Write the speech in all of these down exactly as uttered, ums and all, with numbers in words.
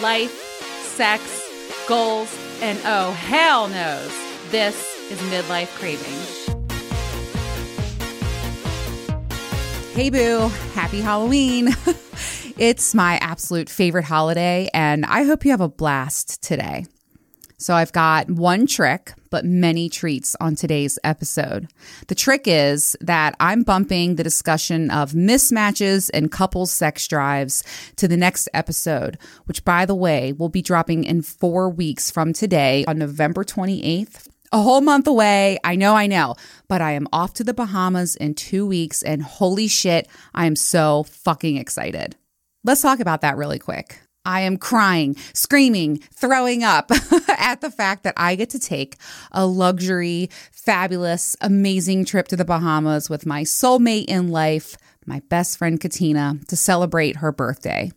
life, sex, goals, and oh, hell knows, this is Midlife Cravings. Hey, boo. Happy Halloween. It's my absolute favorite holiday, and I hope you have a blast today. So I've got one trick, but many treats on today's episode. The trick is that I'm bumping the discussion of mismatches and couples' sex drives to the next episode, which, by the way, will be dropping in four weeks from today on November twenty-eighth. A whole month away. I know, I know, but I am off to the Bahamas in two weeks, and holy shit, I am so fucking excited. Let's talk about that really quick. I am crying, screaming, throwing up at the fact that I get to take a luxury, fabulous, amazing trip to the Bahamas with my soulmate in life, my best friend Katina, to celebrate her birthday.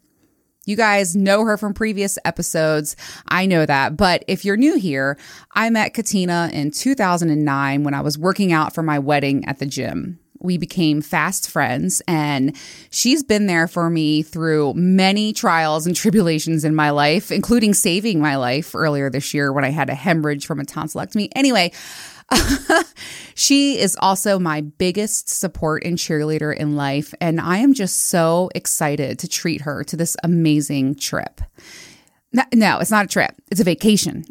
You guys know her from previous episodes. I know that. But if you're new here, I met Katina in two thousand nine when I was working out for my wedding at the gym. We became fast friends, and she's been there for me through many trials and tribulations in my life, including saving my life earlier this year when I had a hemorrhage from a tonsillectomy. Anyway, she is also my biggest support and cheerleader in life, and I am just so excited to treat her to this amazing trip. No, no, it's not a trip. It's a vacation.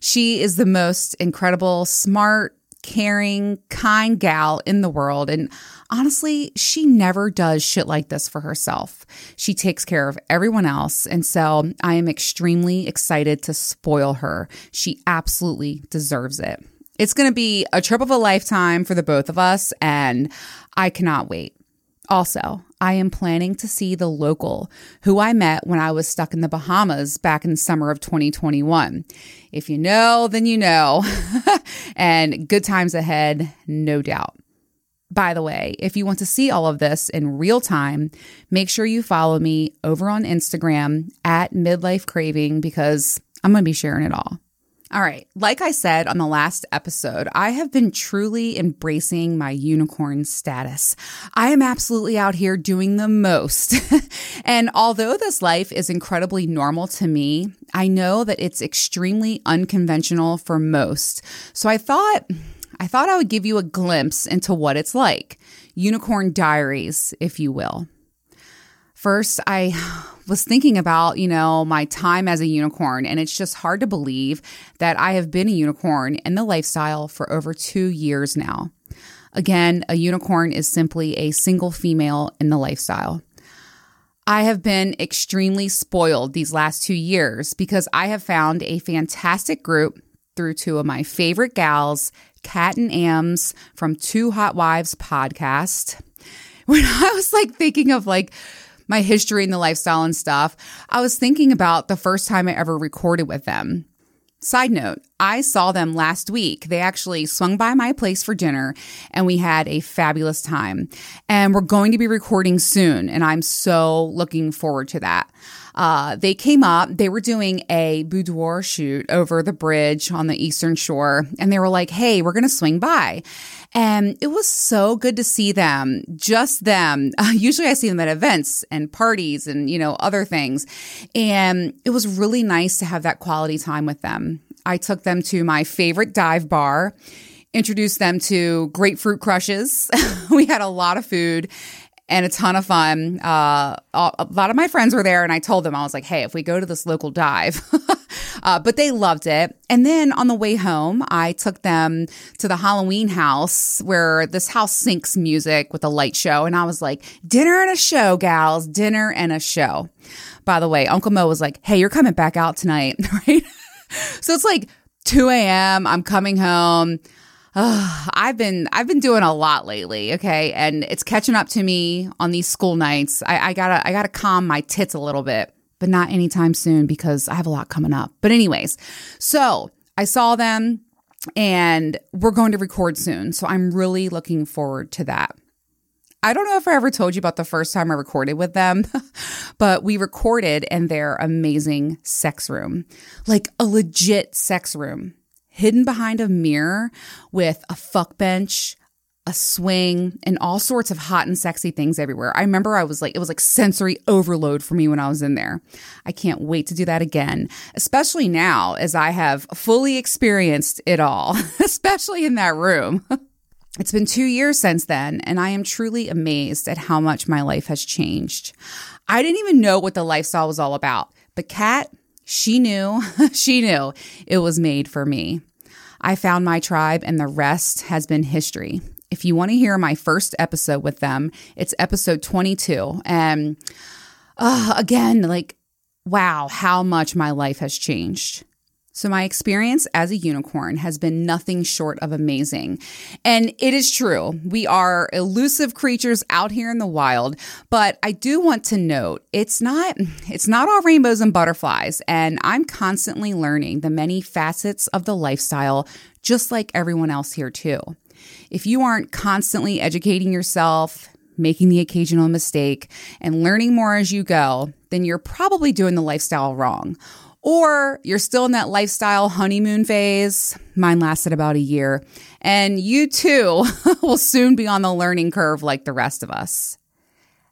She is the most incredible, smart, caring, kind gal in the world. And honestly, she never does shit like this for herself. She takes care of everyone else. And so I am extremely excited to spoil her. She absolutely deserves it. It's going to be a trip of a lifetime for the both of us, and I cannot wait. Also, I am planning to see the local who I met when I was stuck in the Bahamas back in the summer of twenty twenty-one. If you know, then you know. And good times ahead, no doubt. By the way, if you want to see all of this in real time, make sure you follow me over on Instagram at Midlife Craving, because I'm going to be sharing it all. All right. Like I said on the last episode, I have been truly embracing my unicorn status. I am absolutely out here doing the most. And although this life is incredibly normal to me, I know that it's extremely unconventional for most. So I thought, I thought I would give you a glimpse into what it's like. Unicorn Diaries, if you will. First, I was thinking about, you know, my time as a unicorn, and it's just hard to believe that I have been a unicorn in the lifestyle for over two years now. Again, a unicorn is simply a single female in the lifestyle. I have been extremely spoiled these last two years because I have found a fantastic group through two of my favorite gals, Kat and Ams from Two Hot Wives podcast. When I was like thinking of like my history and the lifestyle and stuff, I was thinking about the first time I ever recorded with them. Side note, I saw them last week. They actually swung by my place for dinner, and we had a fabulous time. And we're going to be recording soon, and I'm so looking forward to that. Uh, they came up, they were doing a boudoir shoot over the bridge on the Eastern Shore, and they were like, hey, we're going to swing by. And it was so good to see them, just them. Uh, usually I see them at events and parties and, you know, other things. And it was really nice to have that quality time with them. I took them to my favorite dive bar, introduced them to grapefruit crushes. We had a lot of food and a ton of fun. Uh, a lot of my friends were there, and I told them, I was like, hey, if we go to this local dive... Uh, but they loved it. And then on the way home, I took them to the Halloween house, where this house syncs music with a light show. And I was like, dinner and a show, gals, dinner and a show. By the way, Uncle Mo was like, hey, you're coming back out tonight, right? So it's like two a.m. I'm coming home. Oh, I've been I've been doing a lot lately, okay? And it's catching up to me on these school nights. I, I gotta I gotta calm my tits a little bit. But not anytime soon, because I have a lot coming up. But anyways, so I saw them, and we're going to record soon. So I'm really looking forward to that. I don't know if I ever told you about the first time I recorded with them, but we recorded in their amazing sex room, like a legit sex room, hidden behind a mirror with a fuck bench, a a swing, and all sorts of hot and sexy things everywhere. I remember I was like, it was like sensory overload for me when I was in there. I can't wait to do that again, especially now as I have fully experienced it all, especially in that room. It's been two years since then, and I am truly amazed at how much my life has changed. I didn't even know what the lifestyle was all about, but Kat, she knew, she knew it was made for me. I found my tribe, and the rest has been history. If you want to hear my first episode with them, it's episode twenty-two. And uh, again, like, wow, how much my life has changed. So my experience as a unicorn has been nothing short of amazing. And it is true. We are elusive creatures out here in the wild, but I do want to note it's not it's not all rainbows and butterflies, and I'm constantly learning the many facets of the lifestyle, just like everyone else here too. If you aren't constantly educating yourself, making the occasional mistake, and learning more as you go, then you're probably doing the lifestyle wrong. Or you're still in that lifestyle honeymoon phase. Mine lasted about a year. And you too will soon be on the learning curve like the rest of us.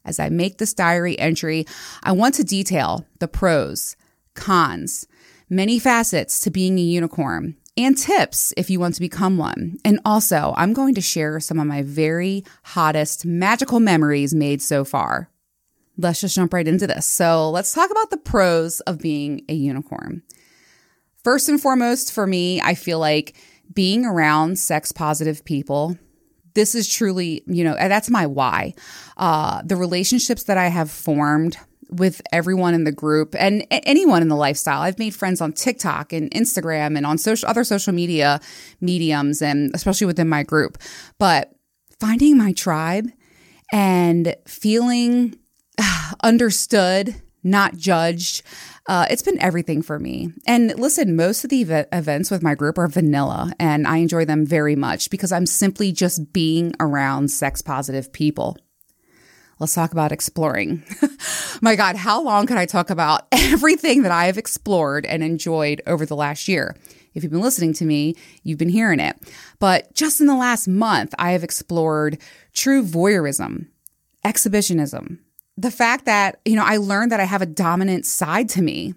As I make this diary entry, I want to detail the pros, cons, many facets to being a unicorn, and tips if you want to become one. And also, I'm going to share some of my very hottest magical memories made so far. Let's just jump right into this. So let's talk about the pros of being a unicorn. First and foremost, for me, I feel like being around sex-positive people, this is truly, you know, that's my why. Uh, the relationships that I have formed with everyone in the group and anyone in the lifestyle. I've made friends on TikTok and Instagram and on social other social media mediums, and especially within my group. But finding my tribe and feeling understood, not judged. Uh, it's been everything for me. And listen, most of the ev- events with my group are vanilla, and I enjoy them very much because I'm simply just being around sex-positive people. Let's talk about exploring. My God, how long can I talk about everything that I have explored and enjoyed over the last year? If you've been listening to me, you've been hearing it. But just in the last month, I have explored true voyeurism, exhibitionism, the fact that, you know, I learned that I have a dominant side to me.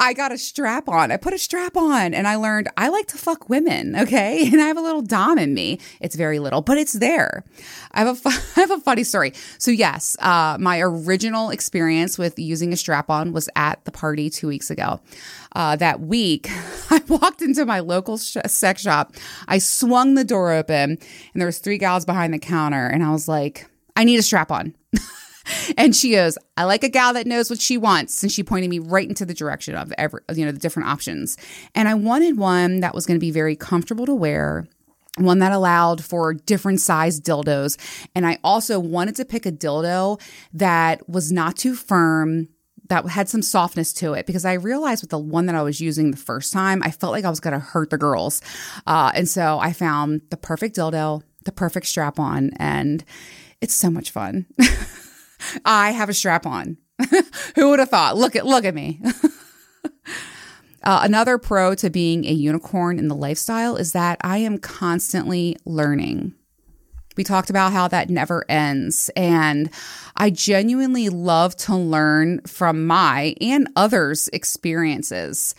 I got a strap on. I put a strap on and I learned I like to fuck women, okay? And I have a little dom in me. It's very little, but it's there. I have a, fu- I have a funny story. So yes, uh, my original experience with using a strap on was at the party two weeks ago. Uh, that week, I walked into my local sh- sex shop. I swung the door open and there was three gals behind the counter and I was like, I need a strap on. And she goes, I like a gal that knows what she wants. And she pointed me right into the direction of every, you know, the different options. And I wanted one that was going to be very comfortable to wear, one that allowed for different size dildos. And I also wanted to pick a dildo that was not too firm, that had some softness to it, because I realized with the one that I was using the first time, I felt like I was going to hurt the girls. Uh, and so I found the perfect dildo, the perfect strap on, and it's so much fun. I have a strap on. Who would have thought? Look at look at me. uh, another pro to being a unicorn in the lifestyle is that I am constantly learning. We talked about how that never ends. And I genuinely love to learn from my and others' experiences.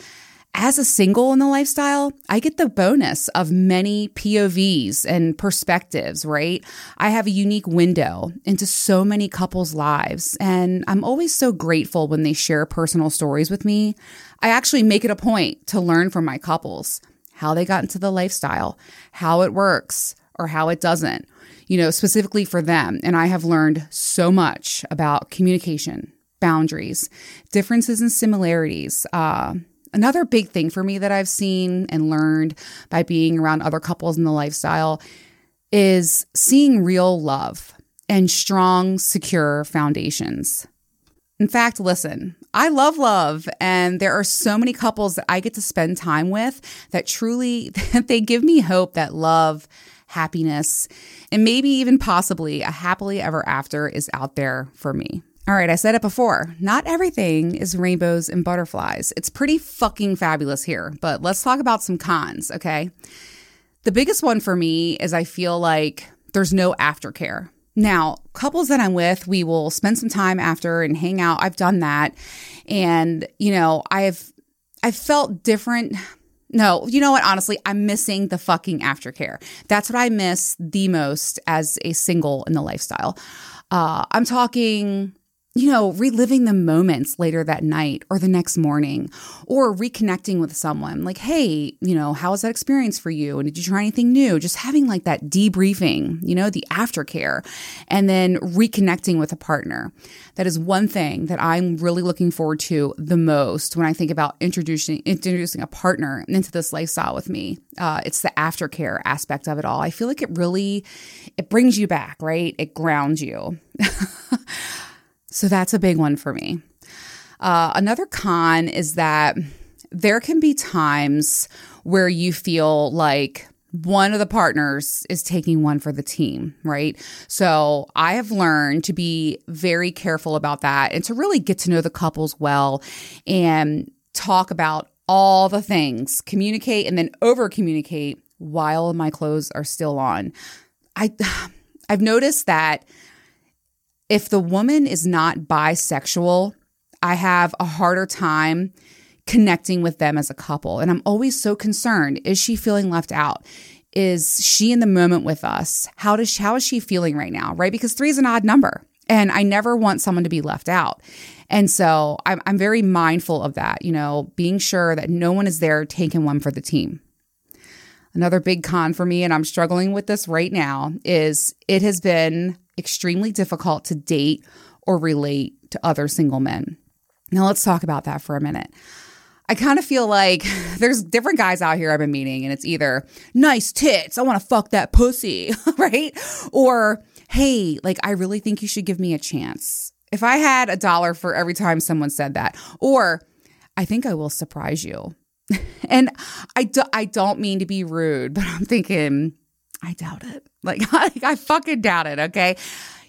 As a single in the lifestyle, I get the bonus of many P O Vs and perspectives, right? I have a unique window into so many couples' lives, and I'm always so grateful when they share personal stories with me. I actually make it a point to learn from my couples how they got into the lifestyle, how it works, or how it doesn't, you know, specifically for them. And I have learned so much about communication, boundaries, differences and similarities, uh, Another big thing for me that I've seen and learned by being around other couples in the lifestyle is seeing real love and strong, secure foundations. In fact, listen, I love love, and there are so many couples that I get to spend time with that truly, they give me hope that love, happiness, and maybe even possibly a happily ever after is out there for me. All right, I said it before. Not everything is rainbows and butterflies. It's pretty fucking fabulous here, but let's talk about some cons, okay? The biggest one for me is I feel like there's no aftercare. Now, couples that I'm with, we will spend some time after and hang out. I've done that. And, you know, I've I've felt different. No, you know what? Honestly, I'm missing the fucking aftercare. That's what I miss the most as a single in the lifestyle. Uh, I'm talking, you know, reliving the moments later that night or the next morning or reconnecting with someone like, hey, you know, how was that experience for you? And did you try anything new? Just having like that debriefing, you know, the aftercare and then reconnecting with a partner. That is one thing that I'm really looking forward to the most when I think about introducing introducing a partner into this lifestyle with me. Uh, it's the aftercare aspect of it all. I feel like it really, it brings you back, right? It grounds you. So that's a big one for me. Uh, another con is that there can be times where you feel like one of the partners is taking one for the team, right? So I have learned to be very careful about that and to really get to know the couples well and talk about all the things, communicate and then over-communicate while my clothes are still on. I, I've noticed that if the woman is not bisexual, I have a harder time connecting with them as a couple. And I'm always so concerned. Is she feeling left out? Is she in the moment with us? How does how is she feeling right now, right? Because three is an odd number. And I never want someone to be left out. And so I'm, I'm very mindful of that, you know, being sure that no one is there taking one for the team. Another big con for me, and I'm struggling with this right now, is it has been extremely difficult to date or relate to other single men. Now let's talk about that for a minute. I kind of feel like there's different guys out here I've been meeting and it's either nice tits, I want to fuck that pussy, right? Or, hey, like, I really think you should give me a chance. If I had a dollar for every time someone said that, or I think I will surprise you. And I, do, I don't mean to be rude, but I'm thinking, I doubt it. Like, I, I fucking doubt it, okay?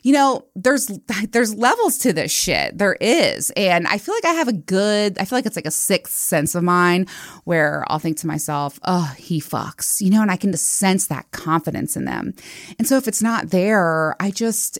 You know, there's there's levels to this shit. There is. And I feel like I have a good, I feel like it's like a sixth sense of mine where I'll think to myself, oh, he fucks, you know, and I can just sense that confidence in them. And so if it's not there, I just,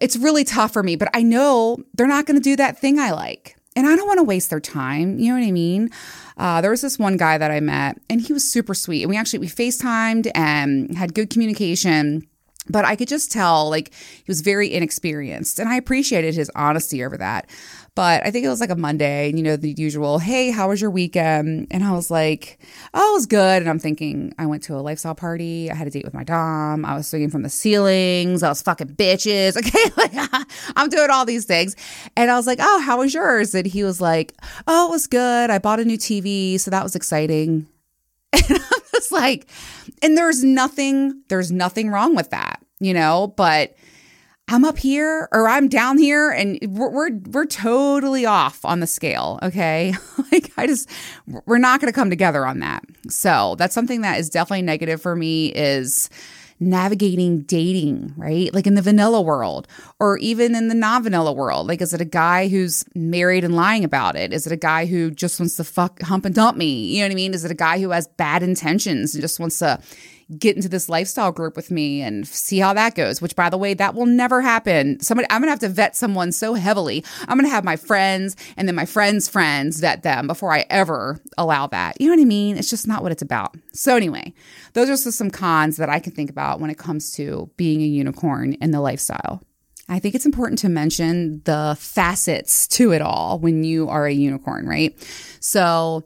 it's really tough for me. But I know they're not going to do that thing I like. And I don't want to waste their time. You know what I mean? Uh, there was this one guy that I met and he was super sweet. And we actually, we FaceTimed and had good communication. But I could just tell, like, he was very inexperienced. And I appreciated his honesty over that. But I think it was like a Monday, you know, the usual, hey, how was your weekend? And I was like, oh, it was good. And I'm thinking, I went to a lifestyle party. I had a date with my dom. I was swinging from the ceilings. I was fucking bitches. Okay, like, I'm doing all these things. And I was like, oh, how was yours? And he was like, oh, it was good. I bought a new T V. So that was exciting. And I was like, and there's nothing, there's nothing wrong with that, you know, but I'm up here or I'm down here and we're we're, we're totally off on the scale, okay? Like, I just, we're not going to come together on that. So that's something that is definitely negative for me, is navigating dating, right? Like in the vanilla world or even in the non-vanilla world. Like, is it a guy who's married and lying about it? Is it a guy who just wants to fuck, hump and dump me? You know what I mean? Is it a guy who has bad intentions and just wants to get into this lifestyle group with me and see how that goes? Which, by the way, that will never happen. Somebody, I'm going to have to vet someone so heavily. I'm going to have my friends and then my friends' friends vet them before I ever allow that. You know what I mean? It's just not what it's about. So anyway, those are just some cons that I can think about when it comes to being a unicorn in the lifestyle. I think it's important to mention the facets to it all when you are a unicorn, right? So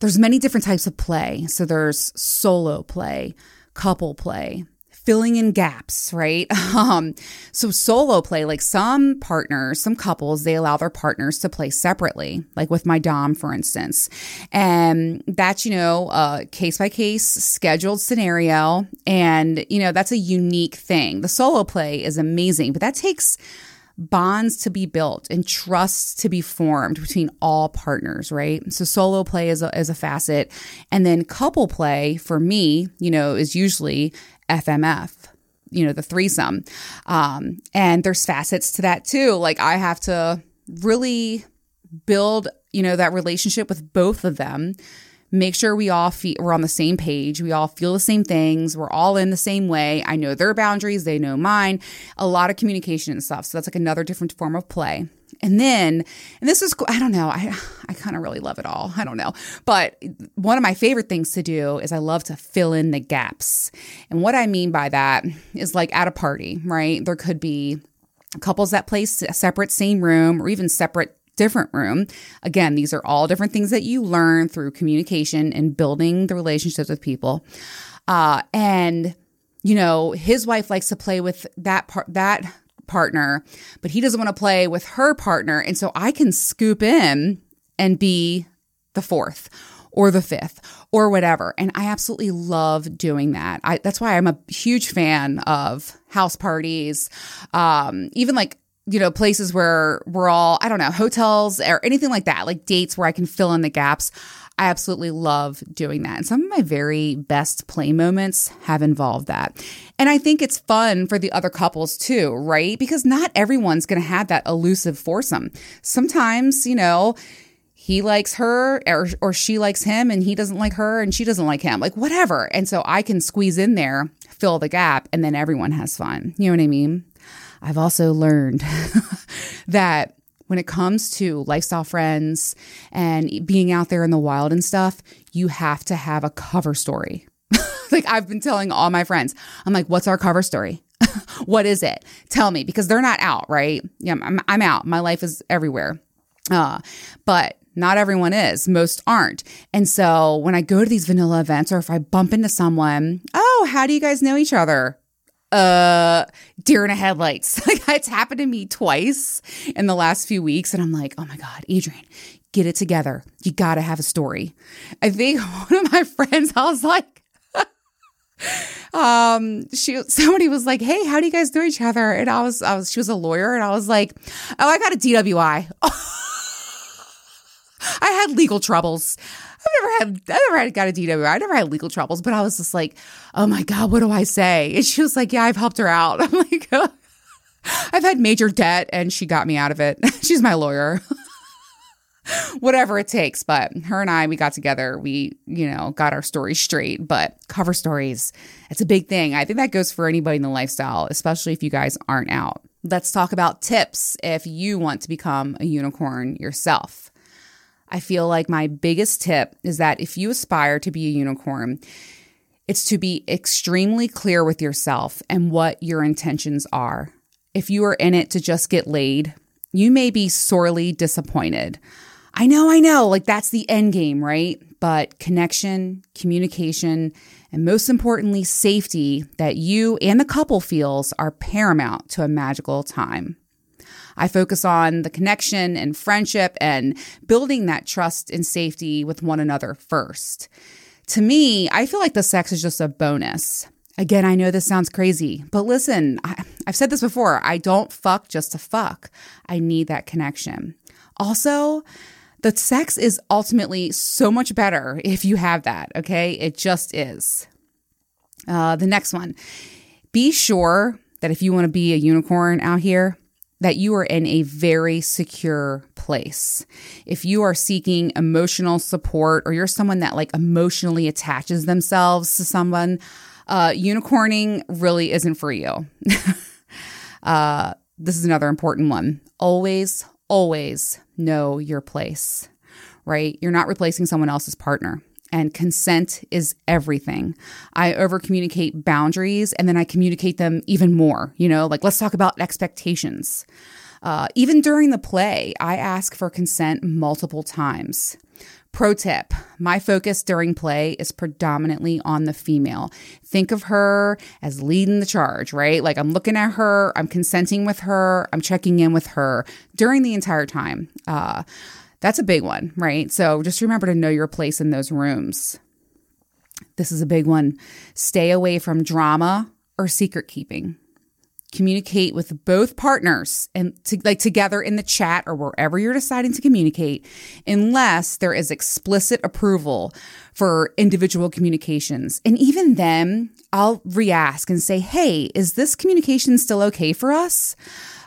there's many different types of play. So there's solo play, couple play, filling in gaps, right? Um, so solo play, like some partners, some couples, they allow their partners to play separately, like with my dom, for instance. And that's, you know, a case-by-case scheduled scenario. And, you know, that's a unique thing. The solo play is amazing, but that takes bonds to be built and trust to be formed between all partners, right? So solo play is a, is a facet. And then couple play for me, you know, is usually F M F, you know, the threesome. Um, and there's facets to that too. Like, I have to really build, you know, that relationship with both of them, make sure we all fe- we're on the same page. We all feel the same things. We're all in the same way. I know their boundaries. They know mine. A lot of communication and stuff. So that's like another different form of play. And then, and this is, I don't know, I I kind of really love it all. I don't know. But one of my favorite things to do is I love to fill in the gaps. And what I mean by that is like at a party, right? There could be couples that play a separate same room or even separate different room. Again, these are all different things that you learn through communication and building the relationships with people. Uh, and, you know, his wife likes to play with that part, that partner, but he doesn't want to play with her partner. And so I can scoop in and be the fourth or the fifth or whatever. And I absolutely love doing that. I, that's why I'm a huge fan of house parties, um, even like, you know, places where we're all, I don't know, hotels or anything like that, like dates where I can fill in the gaps. I absolutely love doing that. And some of my very best play moments have involved that. And I think it's fun for the other couples too, right? Because not everyone's going to have that elusive foursome. Sometimes, you know, he likes her or, or she likes him and he doesn't like her and she doesn't like him, like whatever. And so I can squeeze in there, fill the gap, and then everyone has fun. You know what I mean? I've also learned that when it comes to lifestyle friends and being out there in the wild and stuff, you have to have a cover story. Like I've been telling all my friends, I'm like, what's our cover story? What is it? Tell me, because they're not out, right? Yeah, I'm, I'm out. My life is everywhere. Uh, but not everyone is. Most aren't. And so when I go to these vanilla events or if I bump into someone, oh, how do you guys know each other? Uh, deer in the headlights. Like it's happened to me twice in the last few weeks. And I'm like, oh my God, Adrian, get it together. You got to have a story. I think one of my friends, I was like, um, she, somebody was like, hey, how do you guys know each other? And I was, I was, she was a lawyer. And I was like, oh, I got a D W I. I had legal troubles. I've never had, I never had got a D W I. I never had legal troubles, but I was just like, oh my God, what do I say? And she was like, yeah, I've helped her out. I'm like, oh. I've had major debt and she got me out of it. She's my lawyer. Whatever it takes. But her and I, we got together. We, you know, got our story straight. But cover stories, it's a big thing. I think that goes for anybody in the lifestyle, especially if you guys aren't out. Let's talk about tips if you want to become a unicorn yourself. I feel like my biggest tip is that if you aspire to be a unicorn, it's to be extremely clear with yourself and what your intentions are. If you are in it to just get laid, you may be sorely disappointed. I know, I know, like that's the end game, right? But connection, communication, and most importantly, safety that you and the couple feels are paramount to a magical time. I focus on the connection and friendship and building that trust and safety with one another first. To me, I feel like the sex is just a bonus. Again, I know this sounds crazy, but listen, I, I've said this before. I don't fuck just to fuck. I need that connection. Also, the sex is ultimately so much better if you have that, okay? It just is. Uh, the next one. Be sure that if you want to be a unicorn out here, that you are in a very secure place. If you are seeking emotional support or you're someone that like emotionally attaches themselves to someone, uh, unicorning really isn't for you. uh, this is another important one. Always, always know your place, right? You're not replacing someone else's partner. And consent is everything. I over-communicate boundaries and then I communicate them even more. You know, like let's talk about expectations. Uh, even during the play, I ask for consent multiple times. Pro tip, my focus during play is predominantly on the female. Think of her as leading the charge, right? Like I'm looking at her, I'm consenting with her, I'm checking in with her during the entire time. Uh That's a big one, right? So just remember to know your place in those rooms. This is a big one. Stay away from drama or secret keeping. Communicate with both partners and to, like together in the chat or wherever you're deciding to communicate, unless there is explicit approval for individual communications. And even then, I'll re-ask and say, hey, is this communication still okay for us?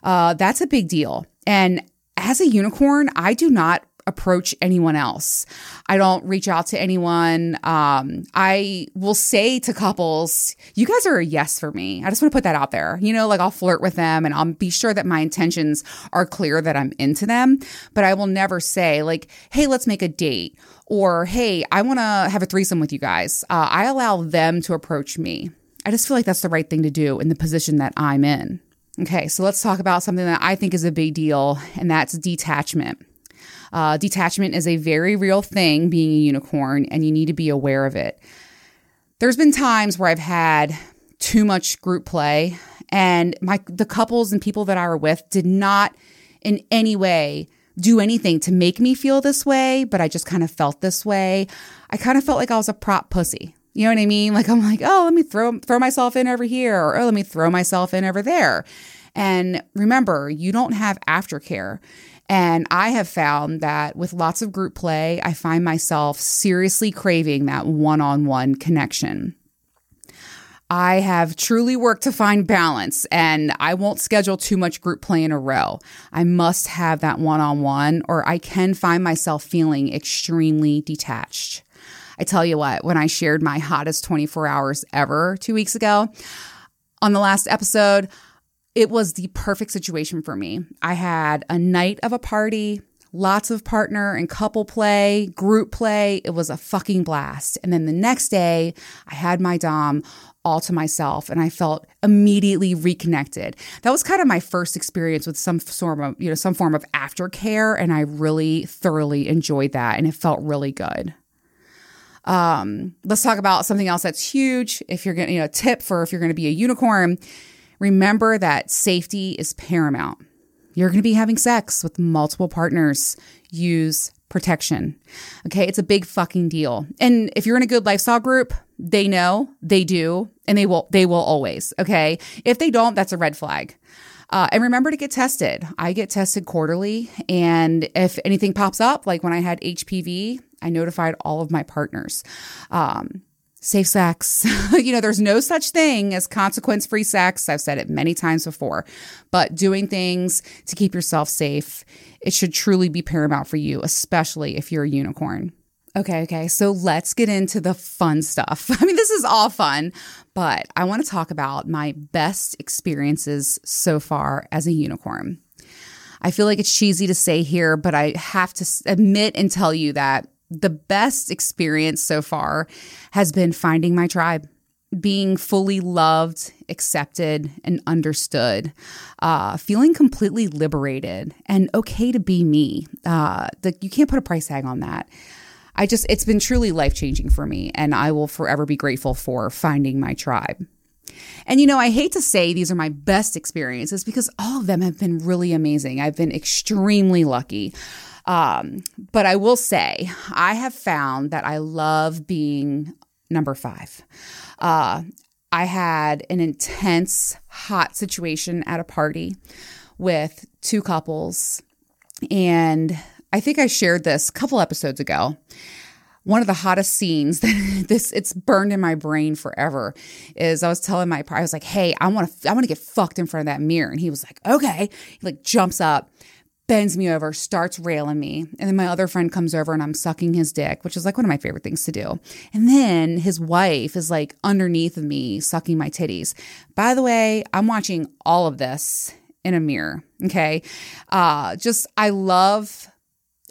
Uh, that's a big deal. And as a unicorn, I do not approach anyone else. I don't reach out to anyone. Um, I will say to couples, you guys are a yes for me. I just want to put that out there. You know, like I'll flirt with them and I'll be sure that my intentions are clear that I'm into them. But I will never say like, hey, let's make a date, or hey, I want to have a threesome with you guys. Uh, I allow them to approach me. I just feel like that's the right thing to do in the position that I'm in. Okay, so let's talk about something that I think is a big deal, and that's detachment. Uh, detachment is a very real thing being a unicorn, and you need to be aware of it. There's been times where I've had too much group play, and my the couples and people that I were with did not in any way do anything to make me feel this way, but I just kind of felt this way. I kind of felt like I was a prop pussy. You know what I mean? Like, I'm like, oh, let me throw throw myself in over here, or oh, let me throw myself in over there. And remember, you don't have aftercare. And I have found that with lots of group play, I find myself seriously craving that one-on-one connection. I have truly worked to find balance, and I won't schedule too much group play in a row. I must have that one-on-one, or I can find myself feeling extremely detached. I tell you what, when I shared my hottest twenty-four hours ever two weeks ago on the last episode, it was the perfect situation for me. I had a night of a party, lots of partner and couple play, group play. It was a fucking blast. And then the next day, I had my dom all to myself, and I felt immediately reconnected. That was kind of my first experience with some form of, you know, some form of aftercare, and I really thoroughly enjoyed that, and it felt really good. Um, let's talk about something else that's huge. If you're going to, you know, tip for if you're going to be a unicorn, remember that safety is paramount. You're going to be having sex with multiple partners. Use protection. Okay. It's a big fucking deal. And if you're in a good lifestyle group, they know, they do, and they will, they will always. Okay. If they don't, that's a red flag. Uh, and remember to get tested. I get tested quarterly. And if anything pops up, like when I had H P V, I notified all of my partners. Um, safe sex. You know, there's no such thing as consequence-free sex. I've said it many times before. But doing things to keep yourself safe, it should truly be paramount for you, especially if you're a unicorn. Okay, okay. So let's get into the fun stuff. I mean, this is all fun, but I want to talk about my best experiences so far as a unicorn. I feel like it's cheesy to say here, but I have to admit and tell you that the best experience so far has been finding my tribe, being fully loved, accepted, and understood, uh, feeling completely liberated and okay to be me. Uh, the, you can't put a price tag on that. I just, it's been truly life-changing for me, and I will forever be grateful for finding my tribe. And, you know, I hate to say these are my best experiences because all of them have been really amazing. I've been extremely lucky. Um, but I will say I have found that I love being number five. Uh, I had an intense, hot situation at a party with two couples, and I think I shared this a couple episodes ago. One of the hottest scenes that this it's burned in my brain forever is I was telling my partner, I was like, hey, I want to I want to get fucked in front of that mirror. And he was like, okay. He like jumps up, bends me over, starts railing me. And then my other friend comes over and I'm sucking his dick, which is like one of my favorite things to do. And then his wife is like underneath of me sucking my titties. By the way, I'm watching all of this in a mirror. Okay. Uh, just I love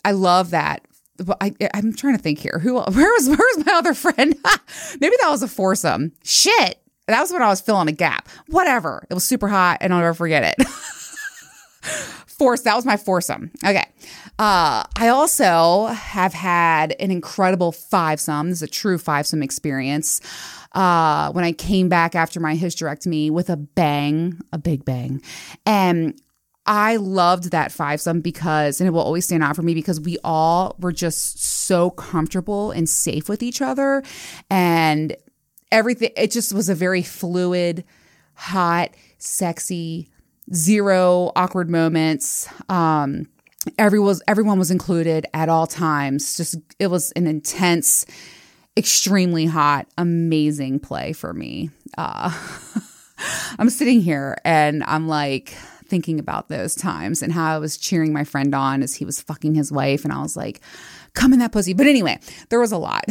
I love that. But I, I'm trying to think here. Who? Where was? Where was my other friend? Maybe that was a foursome. Shit, that was when I was filling a gap. Whatever. It was super hot, and I'll never forget it. Force. That was my foursome. Okay. Uh, I also have had an incredible fivesome. This is a true fivesome experience. Uh, when I came back after my hysterectomy with a bang, a big bang, and I loved that fivesome because, and it will always stand out for me because we all were just so comfortable and safe with each other, and everything. It just was a very fluid, hot, sexy, zero awkward moments. Um, everyone was, everyone was included at all times. Just it was an intense, extremely hot, amazing play for me. Uh, I'm sitting here and I'm like, thinking about those times and how I was cheering my friend on as he was fucking his wife. And I was like, come in that pussy. But anyway, there was a lot.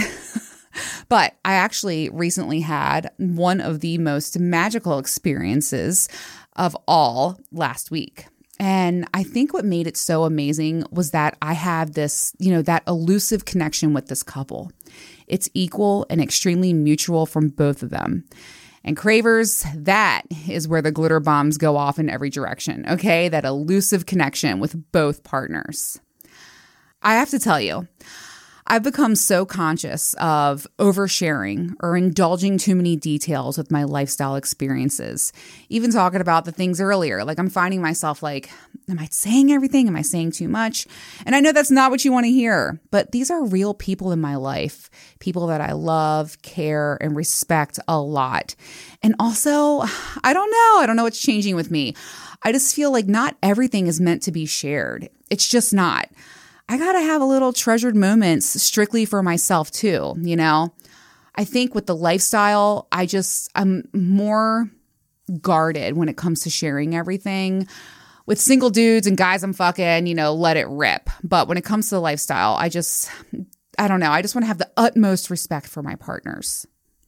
But I actually recently had one of the most magical experiences of all last week. And I think what made it so amazing was that I have this, you know, that elusive connection with this couple. It's equal and extremely mutual from both of them. And Cravers, that is where the glitter bombs go off in every direction, okay? That elusive connection with both partners. I have to tell you, I've become so conscious of oversharing or indulging too many details with my lifestyle experiences. Even talking about the things earlier, like I'm finding myself like, am I saying everything? Am I saying too much? And I know that's not what you want to hear, but these are real people in my life, people that I love, care, and respect a lot. And also, I don't know. I don't know what's changing with me. I just feel like not everything is meant to be shared. It's just not. I gotta have a little treasured moments strictly for myself too, you know? I think with the lifestyle, I just, I'm more guarded when it comes to sharing everything. With single dudes and guys I'm fucking, you know, let it rip. But when it comes to the lifestyle, I just, I don't know, I just wanna have the utmost respect for my partners.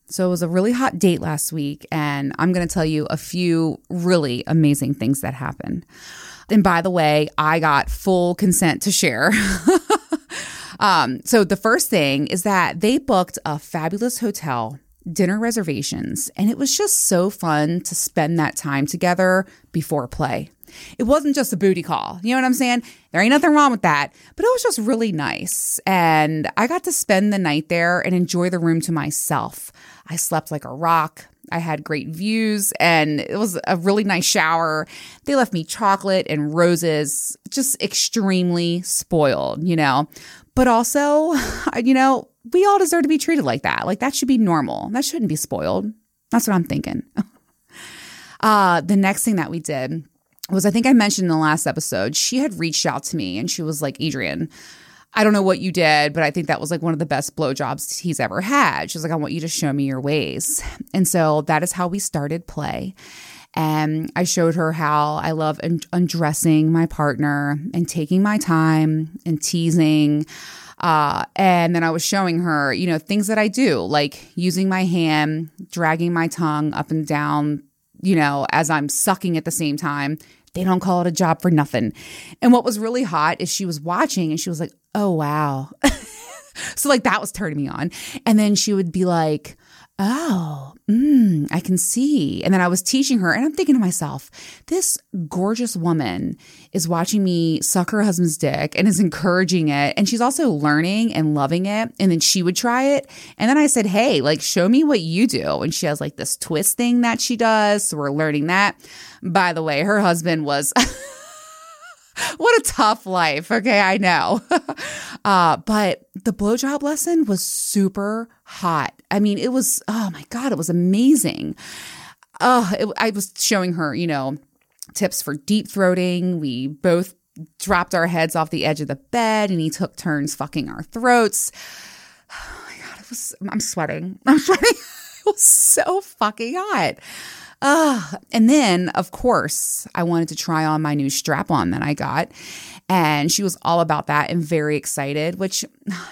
So it was a really hot date last week, and I'm gonna tell you a few really amazing things that happened. And by the way, I got full consent to share. um, so the first thing is that they booked a fabulous hotel, dinner reservations, and it was just so fun to spend that time together before play. It wasn't just a booty call. You know what I'm saying? There ain't nothing wrong with that, but it was just really nice. And I got to spend the night there and enjoy the room to myself. I slept like a rock. I had great views, and it was a really nice shower. They left me chocolate and roses, just extremely spoiled, you know. But also, you know, we all deserve to be treated like that. Like that should be normal. That shouldn't be spoiled. That's what I'm thinking. uh, the next thing that we did was, I think I mentioned in the last episode, she had reached out to me and she was like, Adrian, I don't know what you did, but I think that was like one of the best blowjobs he's ever had. She's like, I want you to show me your ways. And so that is how we started play. And I showed her how I love und- undressing my partner and taking my time and teasing. Uh, and then I was showing her, you know, things that I do, like using my hand, dragging my tongue up and down, you know, as I'm sucking at the same time. They don't call it a job for nothing. And what was really hot is she was watching and she was like, oh, wow. So like that was turning me on. And then she would be like, oh, mm, I can see. And then I was teaching her, and I'm thinking to myself, this gorgeous woman is watching me suck her husband's dick and is encouraging it. And she's also learning and loving it. And then she would try it. And then I said, hey, like, show me what you do. And she has like this twist thing that she does. So we're learning that. By the way, her husband was... What a tough life. Okay, I know. uh, but the blowjob lesson was super hot. I mean, it was, oh my God, it was amazing. Oh, it, I was showing her, you know, tips for deep throating. We both dropped our heads off the edge of the bed, and he took turns fucking our throats. Oh my God, it was, I'm sweating. I'm sweating. It was so fucking hot. Uh, and then, of course, I wanted to try on my new strap-on that I got. And she was all about that and very excited, which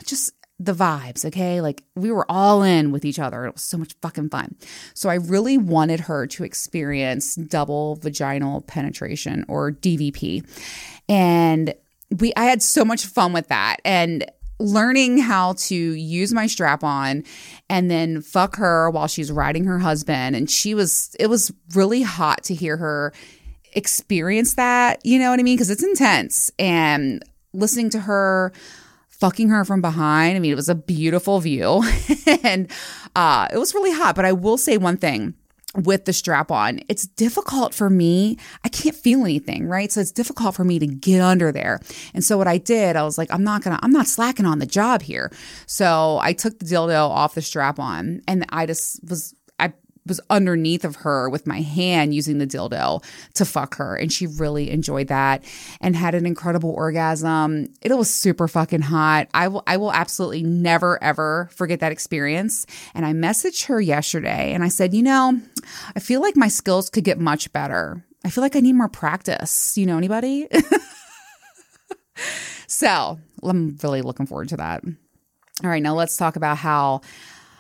just the vibes, okay? Like we were all in with each other. It was so much fucking fun. So I really wanted her to experience double vaginal penetration, or D V P. And we, I had so much fun with that. And learning how to use my strap on and then fuck her while she's riding her husband. And she was, it was really hot to hear her experience that, you know what I mean? Because it's intense. And listening to her fucking her from behind, I mean, it was a beautiful view. and uh, it was really hot. But I will say one thing. With the strap on, it's difficult for me. I can't feel anything, right? So it's difficult for me to get under there. And so what I did, I was like, I'm not gonna, I'm not slacking on the job here. So I took the dildo off the strap on, and I just was, I was underneath of her with my hand using the dildo to fuck her. And she really enjoyed that and had an incredible orgasm. It was super fucking hot. I will, I will absolutely never, ever forget that experience. And I messaged her yesterday and I said, you know, I feel like my skills could get much better. I feel like I need more practice. You know anybody? So I'm really looking forward to that. All right, now let's talk about how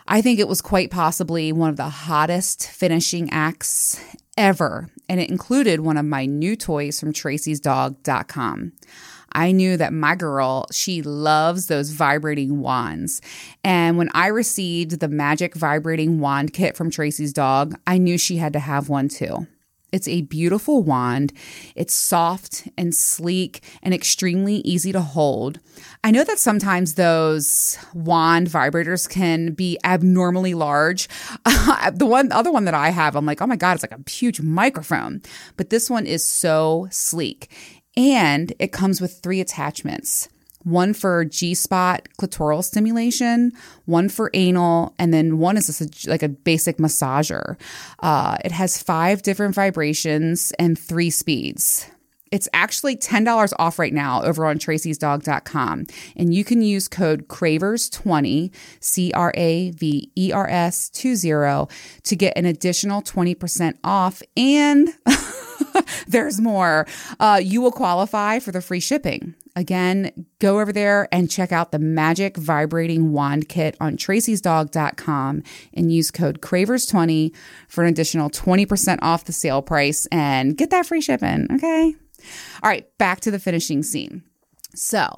I think it was quite possibly one of the hottest finishing acts ever, and it included one of my new toys from Tracy's Dog dot com. I knew that my girl, she loves those vibrating wands. And when I received the magic vibrating wand kit from Tracy's Dog, I knew she had to have one too. It's a beautiful wand. It's soft and sleek and extremely easy to hold. I know that sometimes those wand vibrators can be abnormally large. The one other one that I have, I'm like, oh my God, it's like a huge microphone. But this one is so sleek. And it comes with three attachments, one for G-spot clitoral stimulation, one for anal, and then one is a, like a basic massager. Uh, it has five different vibrations and three speeds. It's actually ten dollars off right now over on Tracy's Dog dot com. And you can use code Cravers twenty, C R A V E R S twenty, to get an additional twenty percent off. And there's more. Uh, you will qualify for the free shipping. Again, go over there and check out the Magic Vibrating Wand Kit on Tracy's Dog dot com and use code Cravers twenty for an additional twenty percent off the sale price and get that free shipping, okay? All right, back to the finishing scene. So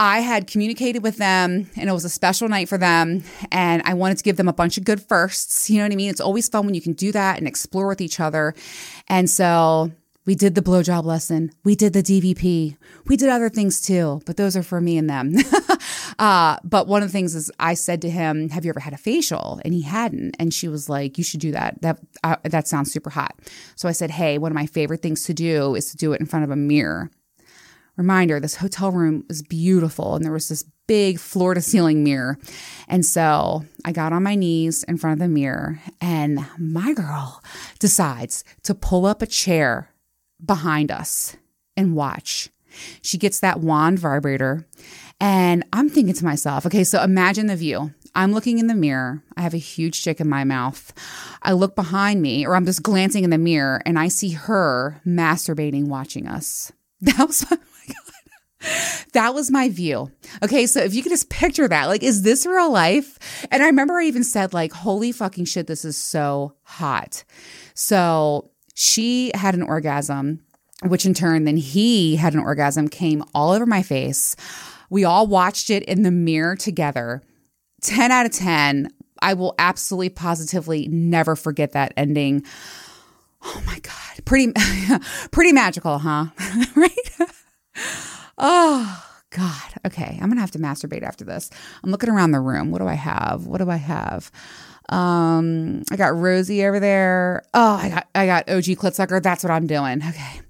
I had communicated with them, and it was a special night for them, and I wanted to give them a bunch of good firsts. You know what I mean? It's always fun when you can do that and explore with each other. And so we did the blowjob lesson. We did the D V P. We did other things too, but those are for me and them. uh, but one of the things is I said to him, have you ever had a facial? And he hadn't. And she was like, you should do that. That uh, that sounds super hot. So I said, hey, one of my favorite things to do is to do it in front of a mirror. Reminder, this hotel room was beautiful, and there was this big floor-to-ceiling mirror. And so I got on my knees in front of the mirror, and my girl decides to pull up a chair behind us and watch. She gets that wand vibrator, and I'm thinking to myself, okay, so imagine the view. I'm looking in the mirror. I have a huge dick in my mouth. I look behind me, or I'm just glancing in the mirror, and I see her masturbating watching us. That was my, oh my God. That was my view. Okay, so if you could just picture that, like, is this real life? And I remember I even said, like, holy fucking shit, this is so hot. So she had an orgasm, which in turn, then he had an orgasm, came all over my face. We all watched it in the mirror together. ten out of ten. I will absolutely positively never forget that ending. Oh my God. Pretty, pretty magical, huh? Right? Oh God. Okay. I'm going to have to masturbate after this. I'm looking around the room. What do I have? What do I have? Um, I got Rosie over there. Oh, I got, I got O G Clitsucker. That's what I'm doing. Okay.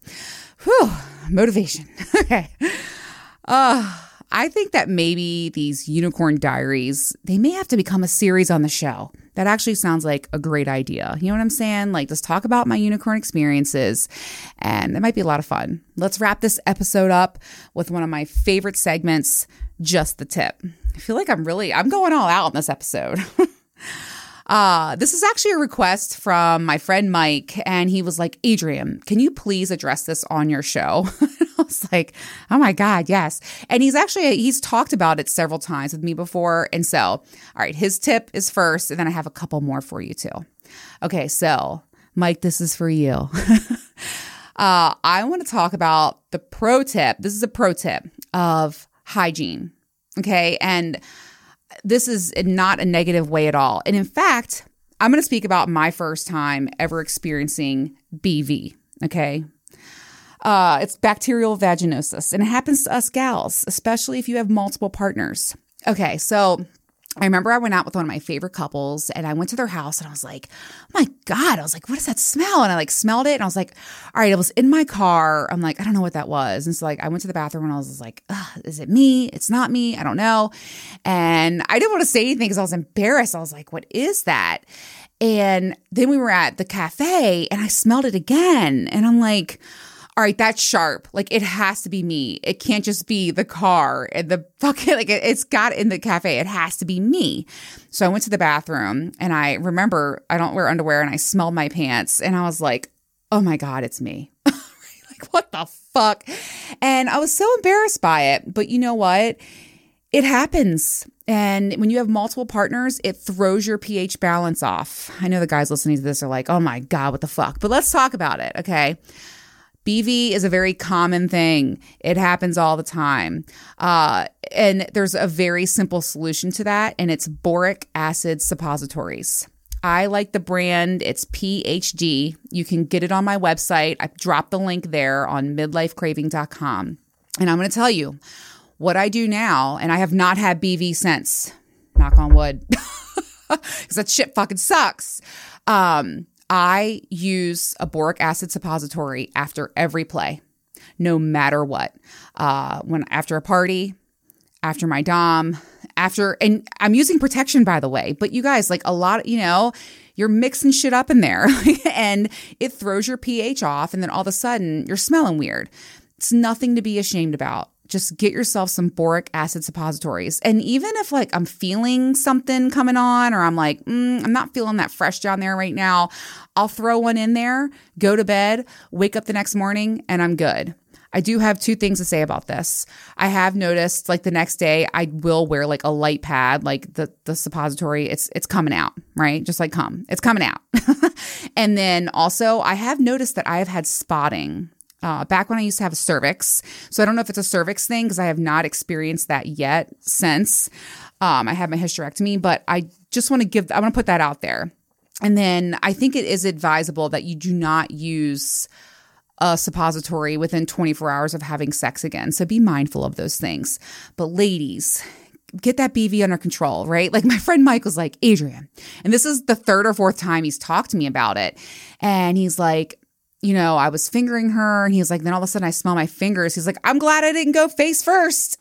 Whew. Motivation. Okay. Uh, I think that maybe these Unicorn Diaries, they may have to become a series on the show. That actually sounds like a great idea. You know what I'm saying? Like, just talk about my unicorn experiences, and it might be a lot of fun. Let's wrap this episode up with one of my favorite segments, Just the Tip. I feel like I'm really, I'm going all out in this episode. Uh, this is actually a request from my friend Mike, and he was like, Adrian, can you please address this on your show? I was like, oh my God, yes. And he's actually, he's talked about it several times with me before. And so, all right, his tip is first, and then I have a couple more for you too. Okay, so Mike, this is for you. uh, I want to talk about the pro tip. This is a pro tip of hygiene. Okay, and this is not a negative way at all. And in fact, I'm going to speak about my first time ever experiencing B V, okay? Uh, it's bacterial vaginosis, and it happens to us gals, especially if you have multiple partners. Okay, so I remember I went out with one of my favorite couples, and I went to their house, and I was like, oh my God. I was like, what is that smell? And I like smelled it, and I was like, all right, it was in my car. I'm like, I don't know what that was. And so like I went to the bathroom, and I was like, is it me? It's not me. I don't know. And I didn't want to say anything because I was embarrassed. I was like, what is that? And then we were at the cafe, and I smelled it again, and I'm like, all right, that's sharp. Like, it has to be me. It can't just be the car and the fucking, like, it, it's got in the cafe. It has to be me. So I went to the bathroom, and I remember I don't wear underwear, and I smelled my pants, and I was like, oh my God, it's me. Like, what the fuck? And I was so embarrassed by it. But you know what? It happens. And when you have multiple partners, it throws your pH balance off. I know the guys listening to this are like, oh my God, what the fuck? But let's talk about it, okay? B V is a very common thing. It happens all the time. Uh, and there's a very simple solution to that, and it's boric acid suppositories. I like the brand. It's P H D. You can get it on my website. I dropped the link there on midlife craving dot com. And I'm going to tell you what I do now, and I have not had B V since, knock on wood, because that shit fucking sucks. Um, I use a boric acid suppository after every play, no matter what. Uh, when after a party, after my dom, after, and I'm using protection, by the way, but you guys, like a lot, you know, you're mixing shit up in there and it throws your pH off. And then all of a sudden you're smelling weird. It's nothing to be ashamed about. Just get yourself some boric acid suppositories. And even if like I'm feeling something coming on or I'm like, mm, I'm not feeling that fresh down there right now, I'll throw one in there, go to bed, wake up the next morning, and I'm good. I do have two things to say about this. I have noticed like the next day I will wear like a light pad, like the, the suppository, it's it's coming out, right? Just like cum. It's coming out. And then also I have noticed that I have had spotting. Uh, back when I used to have a cervix. So I don't know if it's a cervix thing because I have not experienced that yet since um, I had my hysterectomy. But I just want to give – I want to put that out there. And then I think it is advisable that you do not use a suppository within twenty-four hours of having sex again. So be mindful of those things. But ladies – get that B V under control, right? Like my friend Mike was like, Adrian – and this is the third or fourth time he's talked to me about it. And he's like – you know, I was fingering her and he's like, then all of a sudden I smell my fingers. He's like, I'm glad I didn't go face first.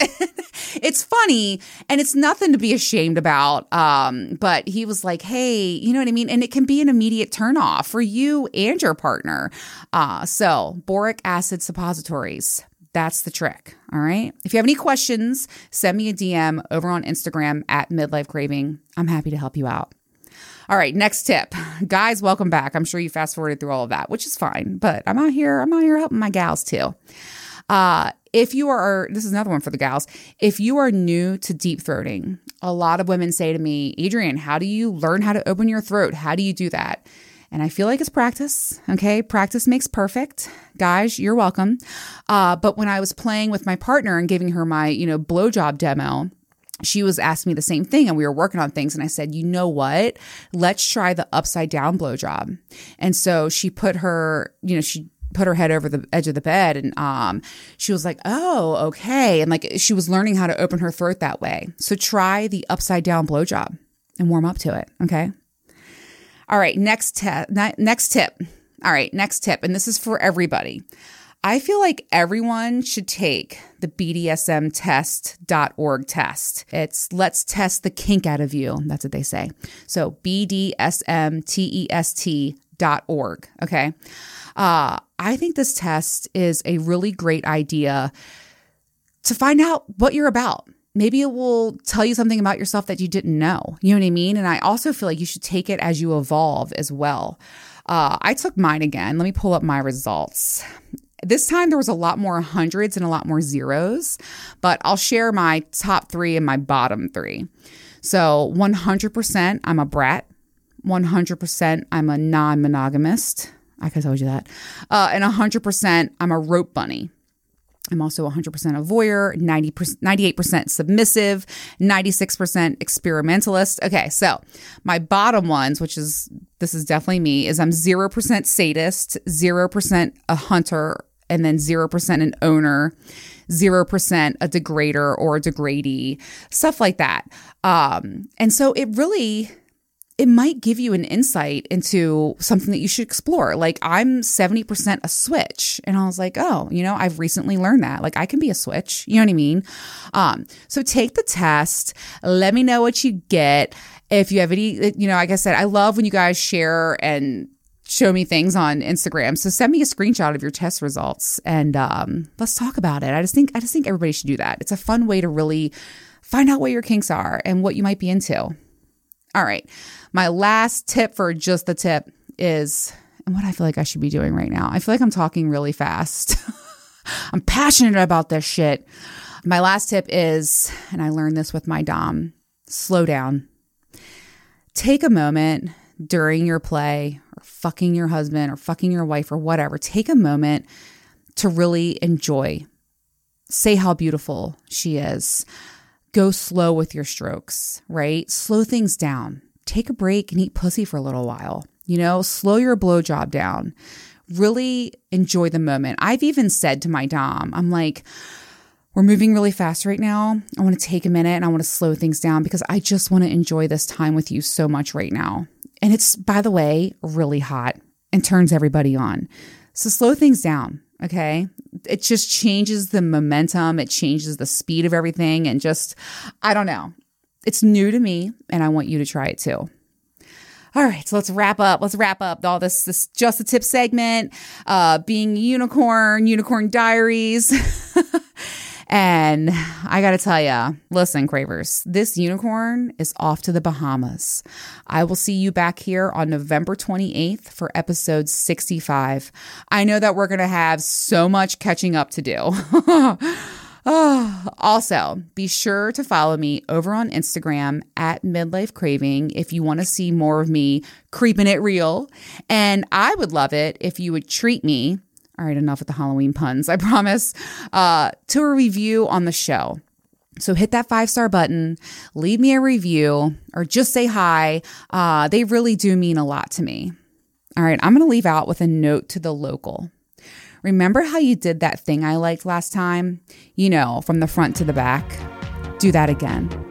It's funny and it's nothing to be ashamed about. Um, but he was like, hey, you know what I mean? And it can be an immediate turnoff for you and your partner. Uh, so boric acid suppositories, that's the trick. All right. If you have any questions, send me a D M over on Instagram at Midlife Craving. I'm happy to help you out. All right, next tip. Guys, welcome back. I'm sure you fast forwarded through all of that, which is fine, but I'm out here, I'm out here helping my gals too. Uh, if you are, this is another one for the gals. If you are new to deep throating, a lot of women say to me, Adrian, how do you learn how to open your throat? How do you do that? And I feel like it's practice, okay? Practice makes perfect. Guys, you're welcome. Uh, but when I was playing with my partner and giving her my, you know, blowjob demo, she was asking me the same thing and we were working on things. And I said, you know what? Let's try the upside down blowjob. And so she put her, you know, she put her head over the edge of the bed and um, she was like, oh, okay. And like she was learning how to open her throat that way. So try the upside down blowjob and warm up to it. Okay. All right. Next, te- next tip. All right. Next tip. And this is for everybody. I feel like everyone should take the B D S M test dot org test. It's let's test the kink out of you. That's what they say. So B D S M test dot org. Okay. Uh, I think this test is a really great idea to find out what you're about. Maybe it will tell you something about yourself that you didn't know. You know what I mean? And I also feel like you should take it as you evolve as well. Uh, I took mine again. Let me pull up my results. This time there was a lot more hundreds and a lot more zeros, but I'll share my top three and my bottom three. So one hundred percent I'm a brat, one hundred percent I'm a non-monogamist, I could have told you that, uh, and one hundred percent I'm a rope bunny. I'm also one hundred percent a voyeur, ninety percent, ninety-eight percent submissive, ninety-six percent experimentalist. Okay, so my bottom ones, which is, this is definitely me, is I'm zero percent sadist, zero percent a hunter, and then zero percent an owner, zero percent a degrader or a degradee, stuff like that. Um, and so it really... it might give you an insight into something that you should explore. Like I'm seventy percent a switch. And I was like, oh, you know, I've recently learned that. Like I can be a switch. You know what I mean? Um, so take the test. Let me know what you get. If you have any, you know, like I said, I love when you guys share and show me things on Instagram. So send me a screenshot of your test results and um, let's talk about it. I just think, I just think everybody should do that. It's a fun way to really find out what your kinks are and what you might be into. All right. My last tip for just the tip is and what I feel like I should be doing right now. I feel like I'm talking really fast. I'm passionate about this shit. My last tip is, and I learned this with my Dom, slow down. Take a moment during your play or fucking your husband or fucking your wife or whatever. Take a moment to really enjoy. Say how beautiful she is. Go slow with your strokes, right? Slow things down. Take a break and eat pussy for a little while. You know, slow your blowjob down. Really enjoy the moment. I've even said to my Dom, I'm like, we're moving really fast right now. I want to take a minute and I want to slow things down because I just want to enjoy this time with you so much right now. And it's, by the way, really hot and turns everybody on. So slow things down, okay? It just changes the momentum. It changes the speed of everything. And just, I don't know. It's new to me and I want you to try it too. All right, so let's wrap up. Let's wrap up all this, this Just the Tip segment, uh, being unicorn, Unicorn Diaries. And I got to tell you, listen, Cravers, this unicorn is off to the Bahamas. I will see you back here on November twenty-eighth for episode sixty-five. I know that we're going to have so much catching up to do. Oh, also, be sure to follow me over on Instagram at Midlife Craving if you want to see more of me creeping it real. And I would love it if you would treat me, all right, enough with the Halloween puns, I promise, uh, to a review on the show. So hit that five-star button, leave me a review, or just say hi. Uh, they really do mean a lot to me. All right, I'm going to leave out with a note to the local. Remember how you did that thing I liked last time? You know, from the front to the back. Do that again.